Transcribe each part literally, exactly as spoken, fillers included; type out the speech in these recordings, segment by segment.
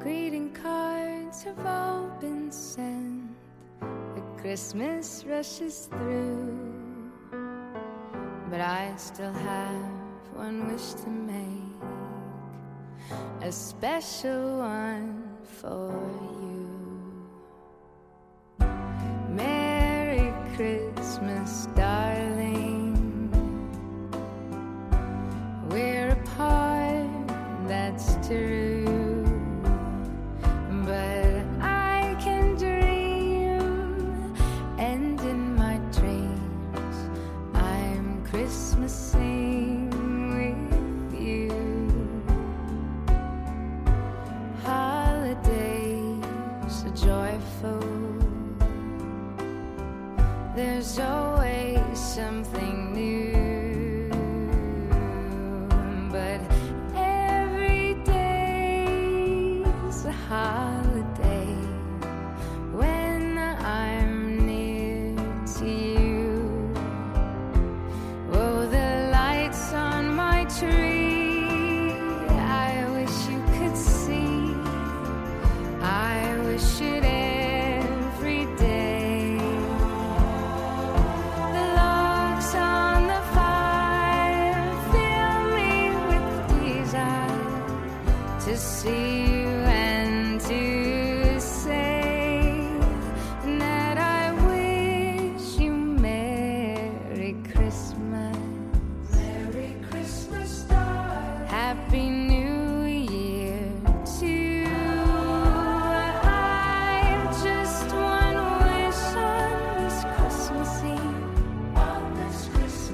greeting cards have all been sent. The Christmas rushes through, but I still have one wish to make, a special one for you. Merry Christmas, darling. We're apart, that's true.There's always something new, but every day's a holiday when I'm near to you. Oh, the lights on my tree, I wish you could see. I wish it endTo see you and to say that I wish you Merry Christmas. Merry Christmas, darling. Happy New Year to you. I've just one wish on this Christmas Eve. On this Christmas Eve. I wish I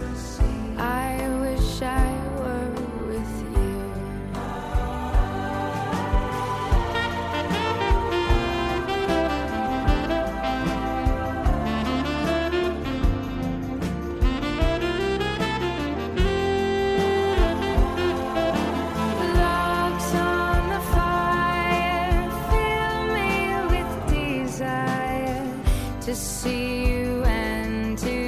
were with you.To see you and to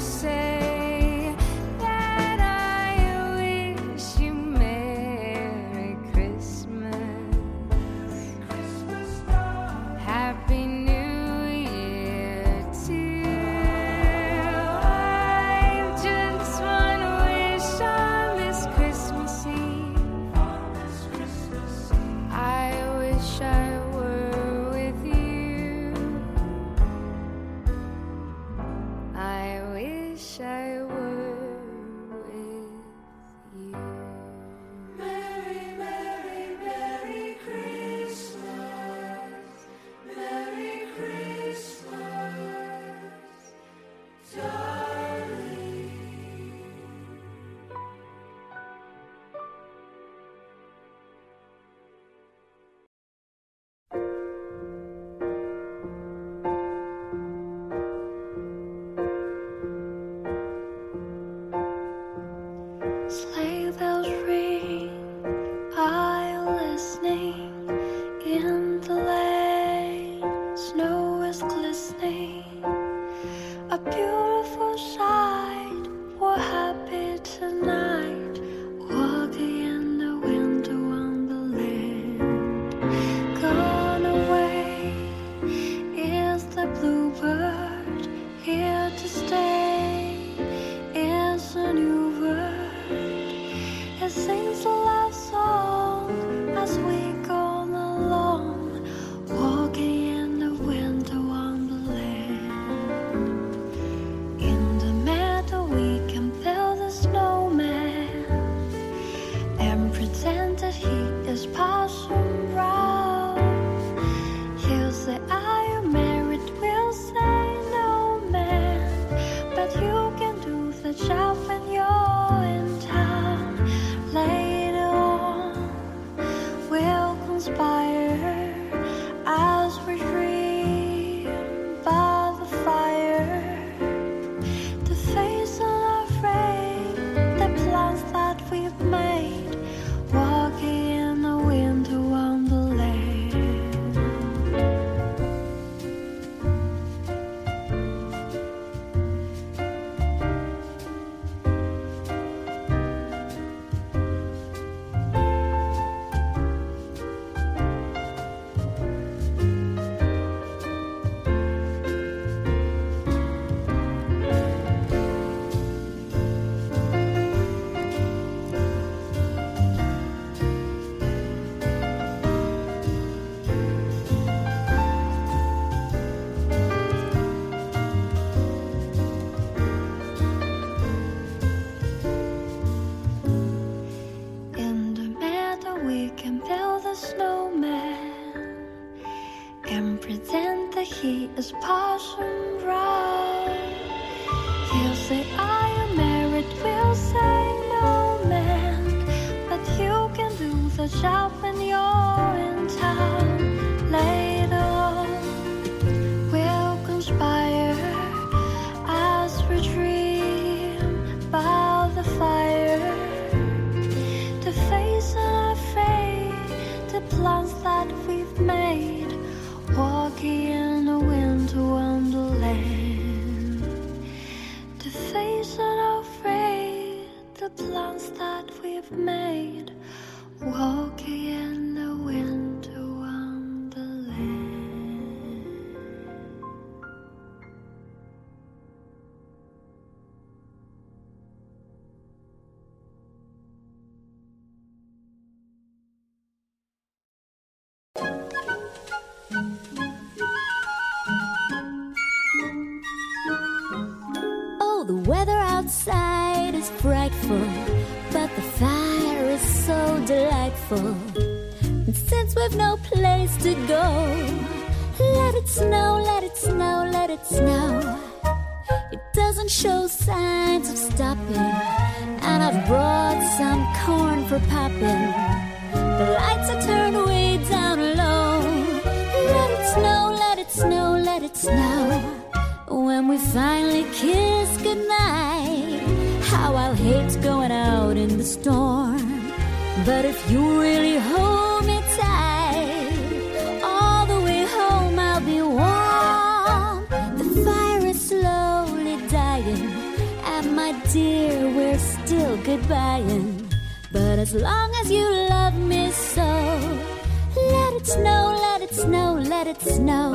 say that I wish you Merry Christmas, Merry Christmas, darling. Happy New Year to you. I've just one wish on this Christmas Eve. On this Christmas Eve. I wish I sleigh bells ring, I listening in the lane, snow is glistening, a beautiful sight, we're happy tonight, walking in the winter wonderland. Gone away is the bluebird, here to stay is a new birdSings a love song as we go along, walking in the winter wonderland. In the meadow we can build a snowman and pretend that he is Parson Brown. He'll say, "Are you married?" We'll say, "No, man, but you can do the job when you're in town."Fire as we dream by the fire, the face on our frame, the plans that we've made, walking in the winter wonderland the snowman and pretend that he is Parson Brown. He'll say, "I am married," we'll say, "No, man, but you can do the job when you're in town." Later on, we'll conspire as we dream about the fire, the face in our fate, the plans that we've made, walking in a winter wonderland. The face in our fate, the plans that we've made, walking in a winter wonderland. Oh, the weather outside is frightful, but the fire is so delightful. And since we've no place to go, let it snow, let it snow, let it snow. It doesn't show signs of stopping, and I've brought some corn for popping. The lights are turned way down low. Let it snow, let it snow, let it snow. When we finally kiss goodnight, how I'll hate going out in the storm. But if you really hold me tight, all the way home I'll be warm. The fire is slowly dying, and my dear, we're still goodbying. But as long as you love me so, let it snow, let it snow, let it snow.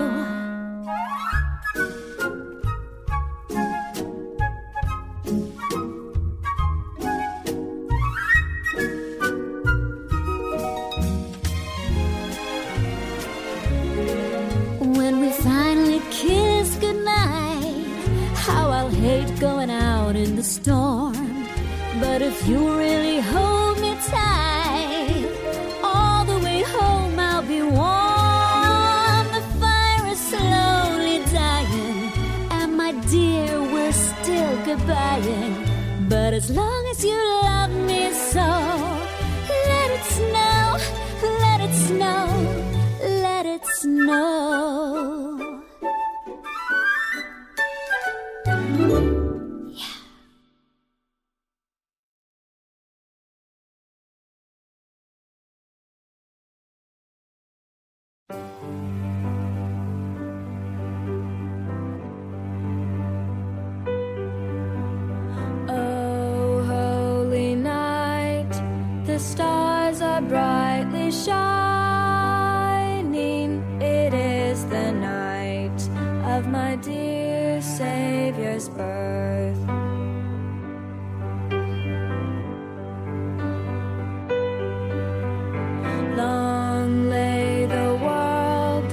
Storm, but if you really hold me tight, all the way home I'll be warm. The fire is slowly dying, and my dear, we're still goodbying. But as long as you love me so, let it snow, let it snow, let it snow. Shining, it is the night of my dear Savior's birth. Long lay the world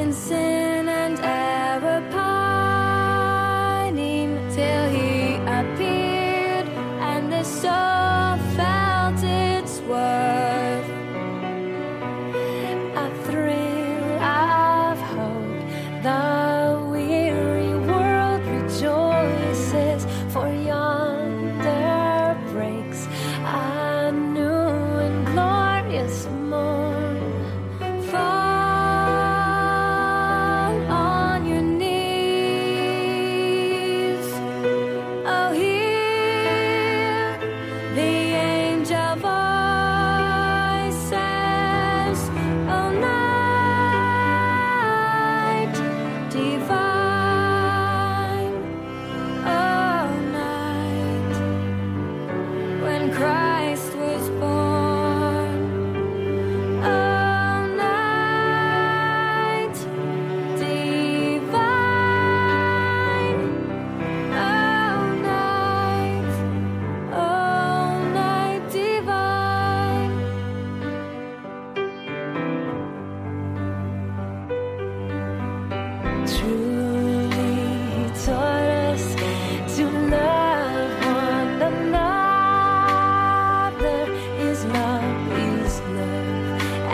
in sin and error pining, till he appeared and the soul felt its worth.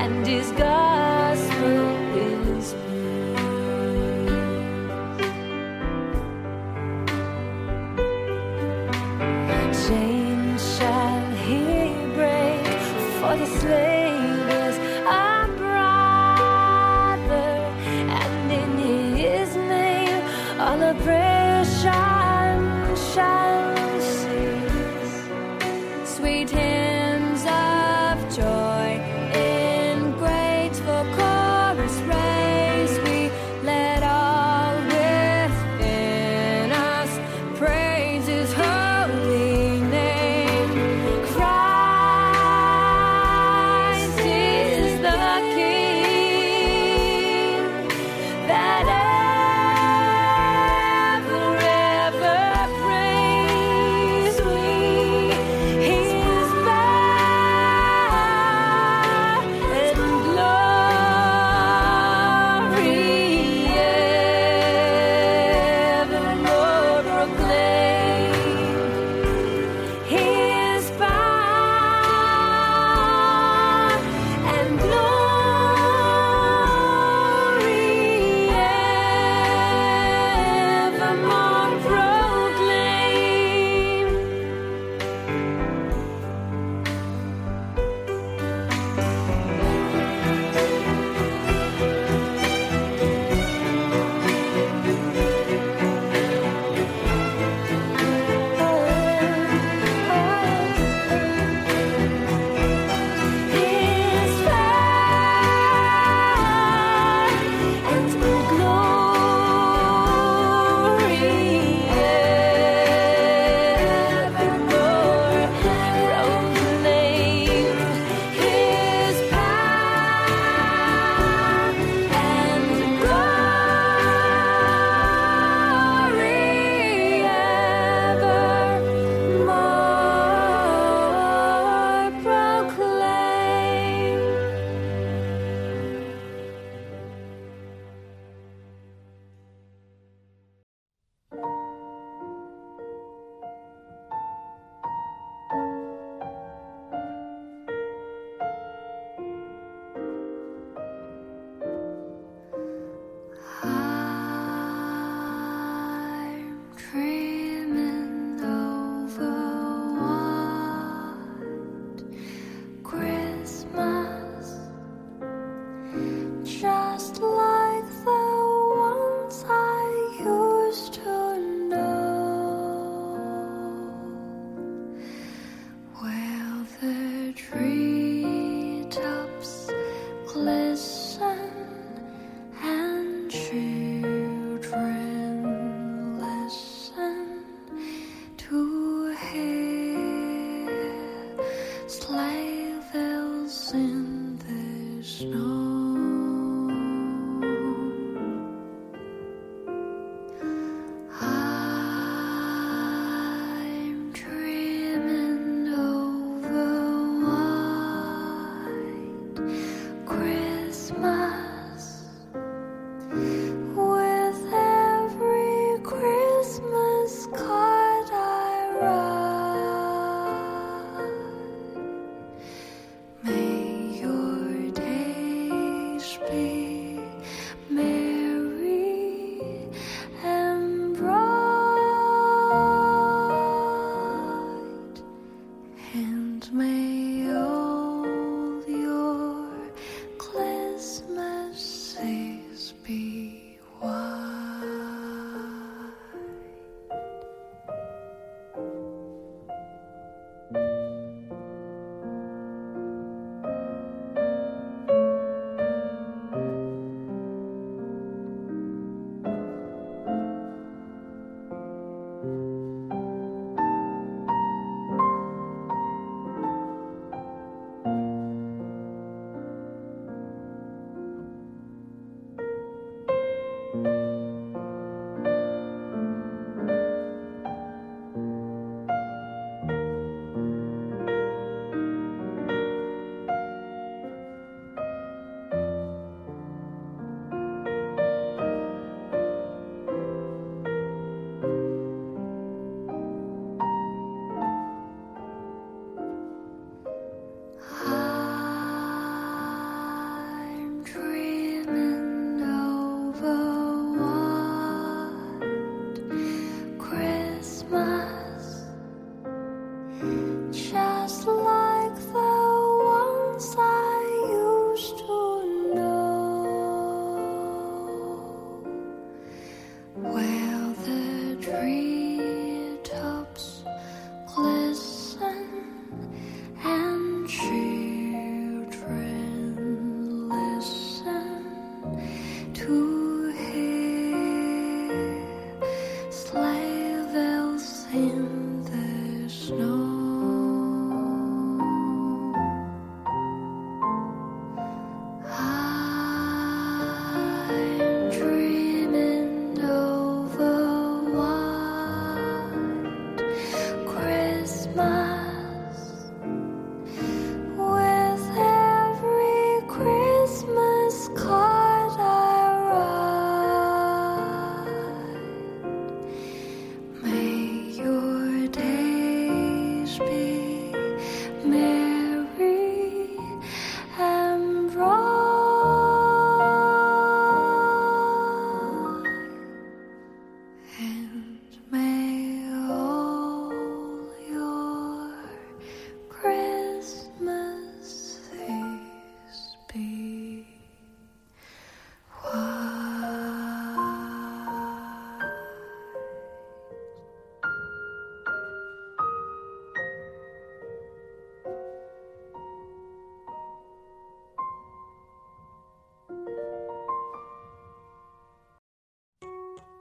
And this gospel is peace. Chains shall he break, for the slave is our brother, and in his name all oppression shall cease. Sweet hymns of joy in grateful chorus raise, we let all within us praise his holy name. Christ is the King that ever, ever praise we. His power and glory evermore proclaim. His power and glory evermore proclaim. His power and glory evermore proclaim. His power and glory evermore proclaim. I'm dreaming over what Christmas, just like the ones I used to know. Will the treetops glisten? And children listen to hear sleigh bells in the snow. I'm dreaming over white Christmas. With every Christmas card I write, may your days be merry and bright, and may all your Christmases be white.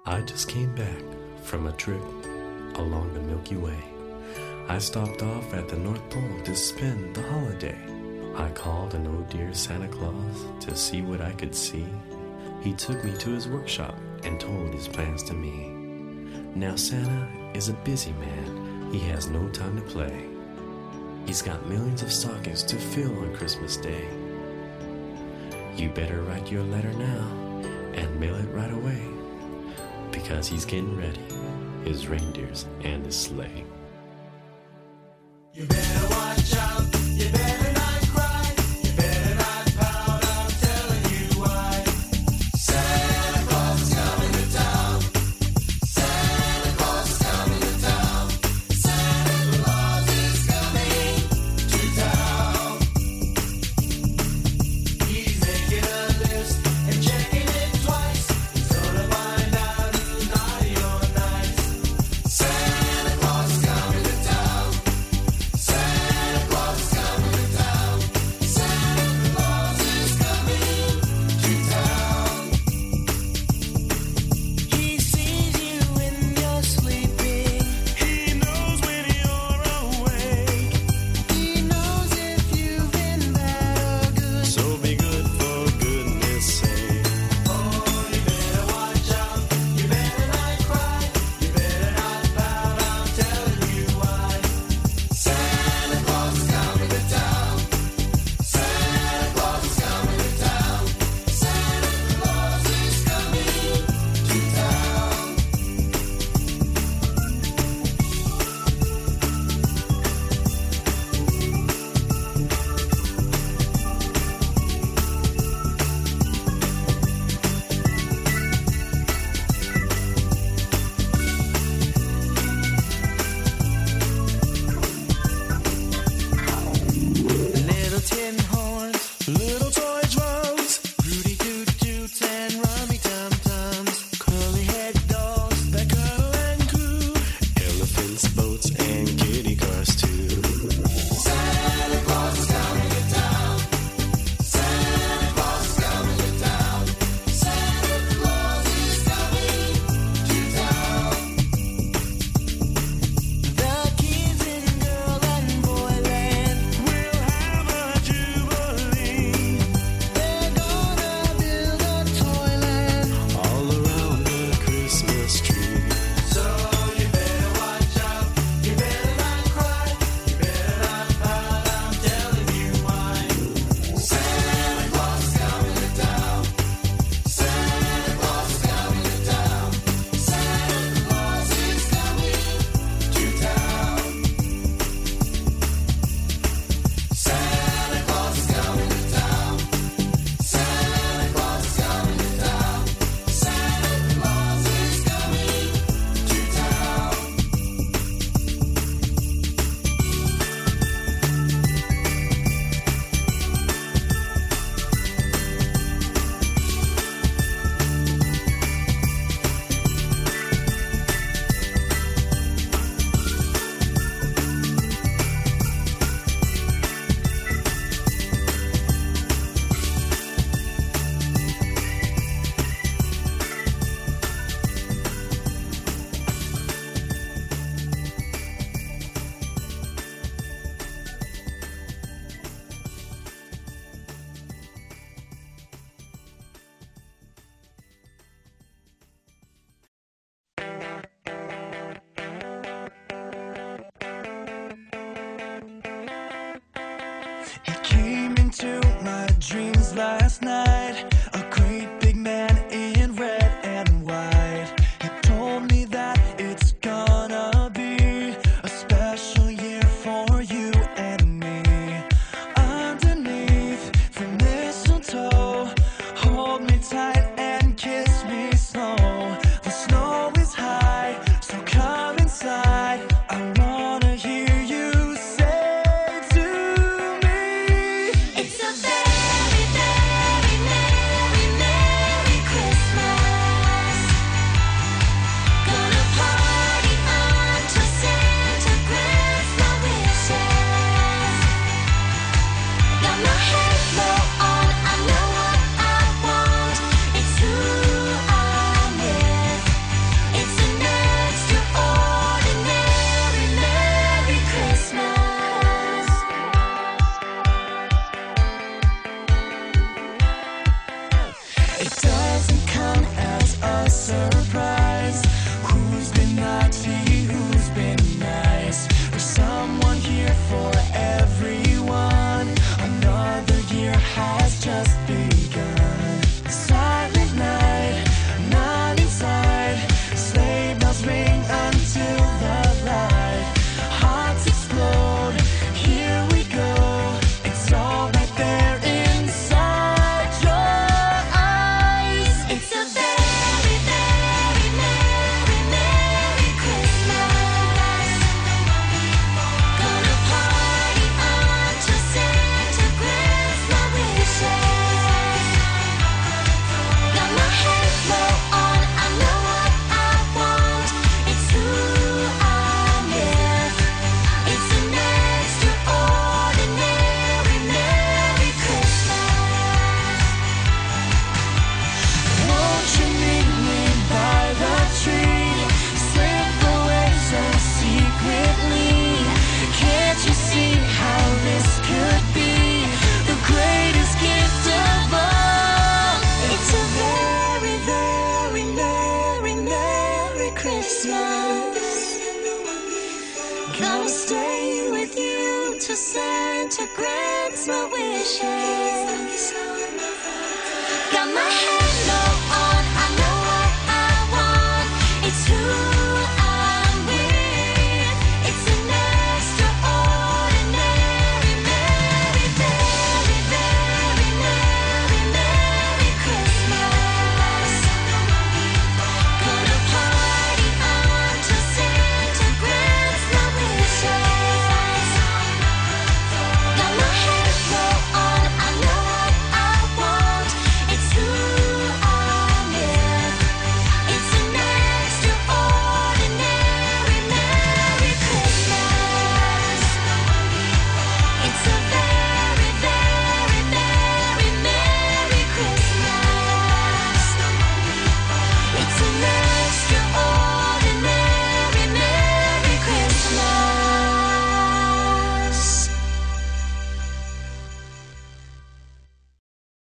I just came back from a trip along the Milky Way. I stopped off at the North Pole to spend the holiday. I called an old dear Santa Claus to see what I could see. He took me to his workshop and told his plans to me. Now Santa is a busy man. He has no time to play. He's got millions of stockings to fill on Christmas Day. You better write your letter now and mail it right away, because he's getting ready, his reindeers and his sleigh. You better watch out, you better not cry, you better not pout, I'm telling you why. Santa Claus is coming to town, Santa Claus is coming to town, Santa Claus is coming to town. He's making a list and checking it twice, he's gonna find out who's naughty or nice. Santa Claus is coming to town, Santa Claus is coming to town, Santa Claus is coming to town. He sees you when you're sleeping, he knows when you're awake, he knows if you've been bad or good, so be good for goodness sake. Oh, you better watch out, you better not cry, you better not pout, I'm telling you why. Santa Claus is coming to town, Santa Claus is coming to town, Santa Claus is coming to town. Little tin horns, little toy drums, Rudy toot toots and rummy tum tums, curly head dolls that cuddle and coo, elephants, boats, and kitty cars too. Santa Claus is coming to town, Santa Claus is coming to town, Santa Claus is coming to town. The kids in girl and boy land will have a jubilee. They're gonna build a toyland all around the Christmas tree. So you better watch out, you better not cry, you better not pout, I'm telling you why. Santa Claus is coming to town, Santa Claus is coming to town, Santa Claus is coming to town. Santa Claus is coming to town, Santa Claus is coming to town, Santa Claus is coming to town. He came into my dreams last night, a great big man in red and white. He told me that it's gonna be a special year for you and me. Underneath the mistletoe, hold me tight and kiss me slow. The snow is high, so come inside. I wanna hear you say to me, It's a very, very It doesn't come as a surprise. Who's been naughty? Who's been nice? There's someone here for everyone. Another year has just begun. Silent night, I'm not inside. Sleigh bells ring until the light. Hearts explode. Here we go. It's all right there inside your eyes. It's a very, very, merry, merry Christmas. Gonna party on till Santa grants my wishes. Got my head low on, I know what I want. It's who I'm with. It's an extraordinary merry Christmas. Won't you meet me by the tree? Slip away so secretly. Can't you see how this could be the greatest gift of all? It's a very, very, merry, merry Christmas. Gonna stay with you till Santa grants my wishes. Got my head low on, I know what I want. It's who I'm with. It's an extraordinary, merry, merry, merry, merry, merry Christmas. Gonna party on till Santa grants my wishes. Got my head low on, I know what I want. It's who I'm with. It's an extraordinary, merry Christmas. It's a very, very, very, merry Christmas. It's an extraordinary, merry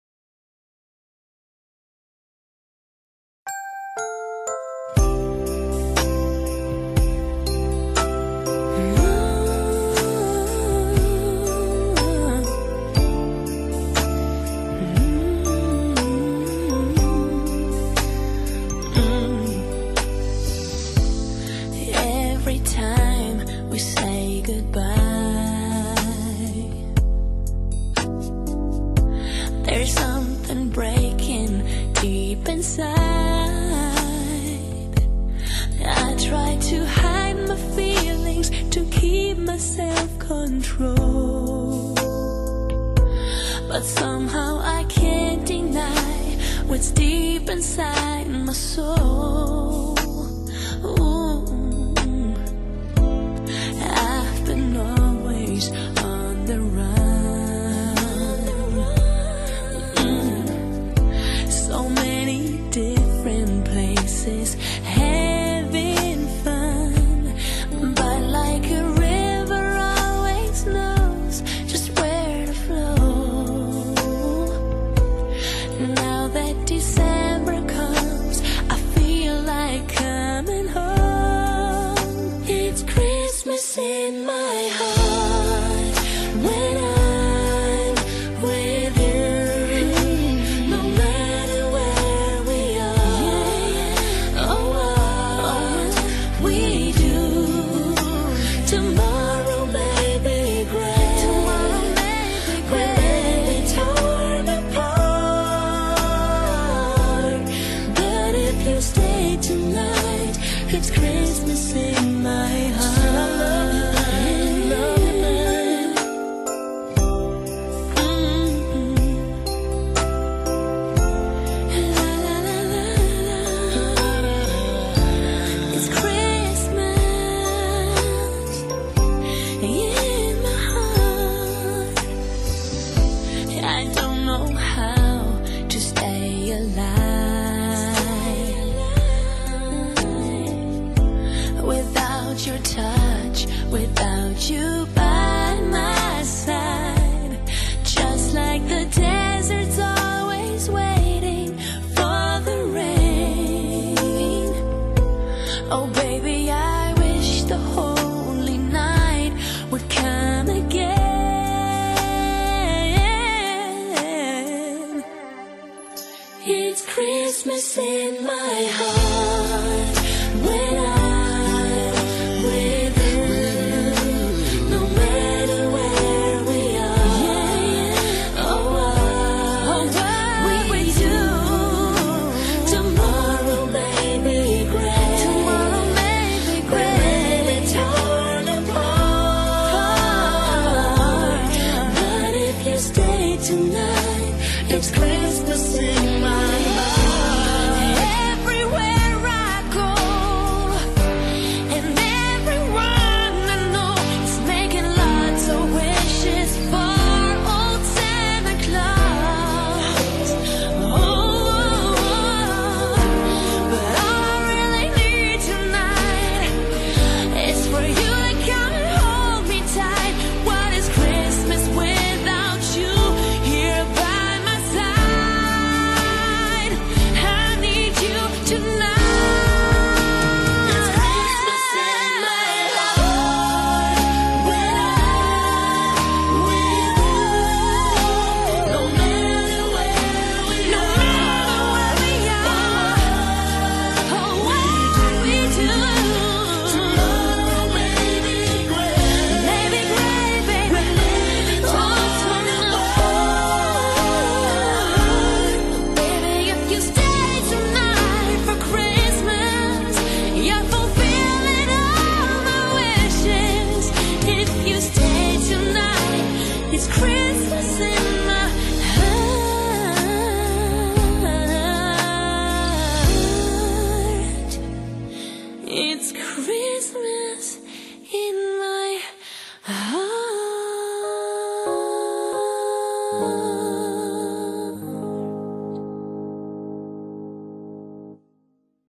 Christmas. Every time we say goodbye, there's something breaking deep inside. I try to hide my feelings to keep myself controlled, but somehow I can't deny what's deep inside my soul. Ooh. I've been always on the run. Mm. So many different places, having fun, but like a river always knows just where to flow. Now that December comes, I feel It's Christmas in my heart when I'm with you. No matter where we are, oh, what we do. Tomorrow may be gray. Tomorrow may be gray. We'll be torn apart. But if you stay tonight, it's Christmas in my heart.It's Christmas.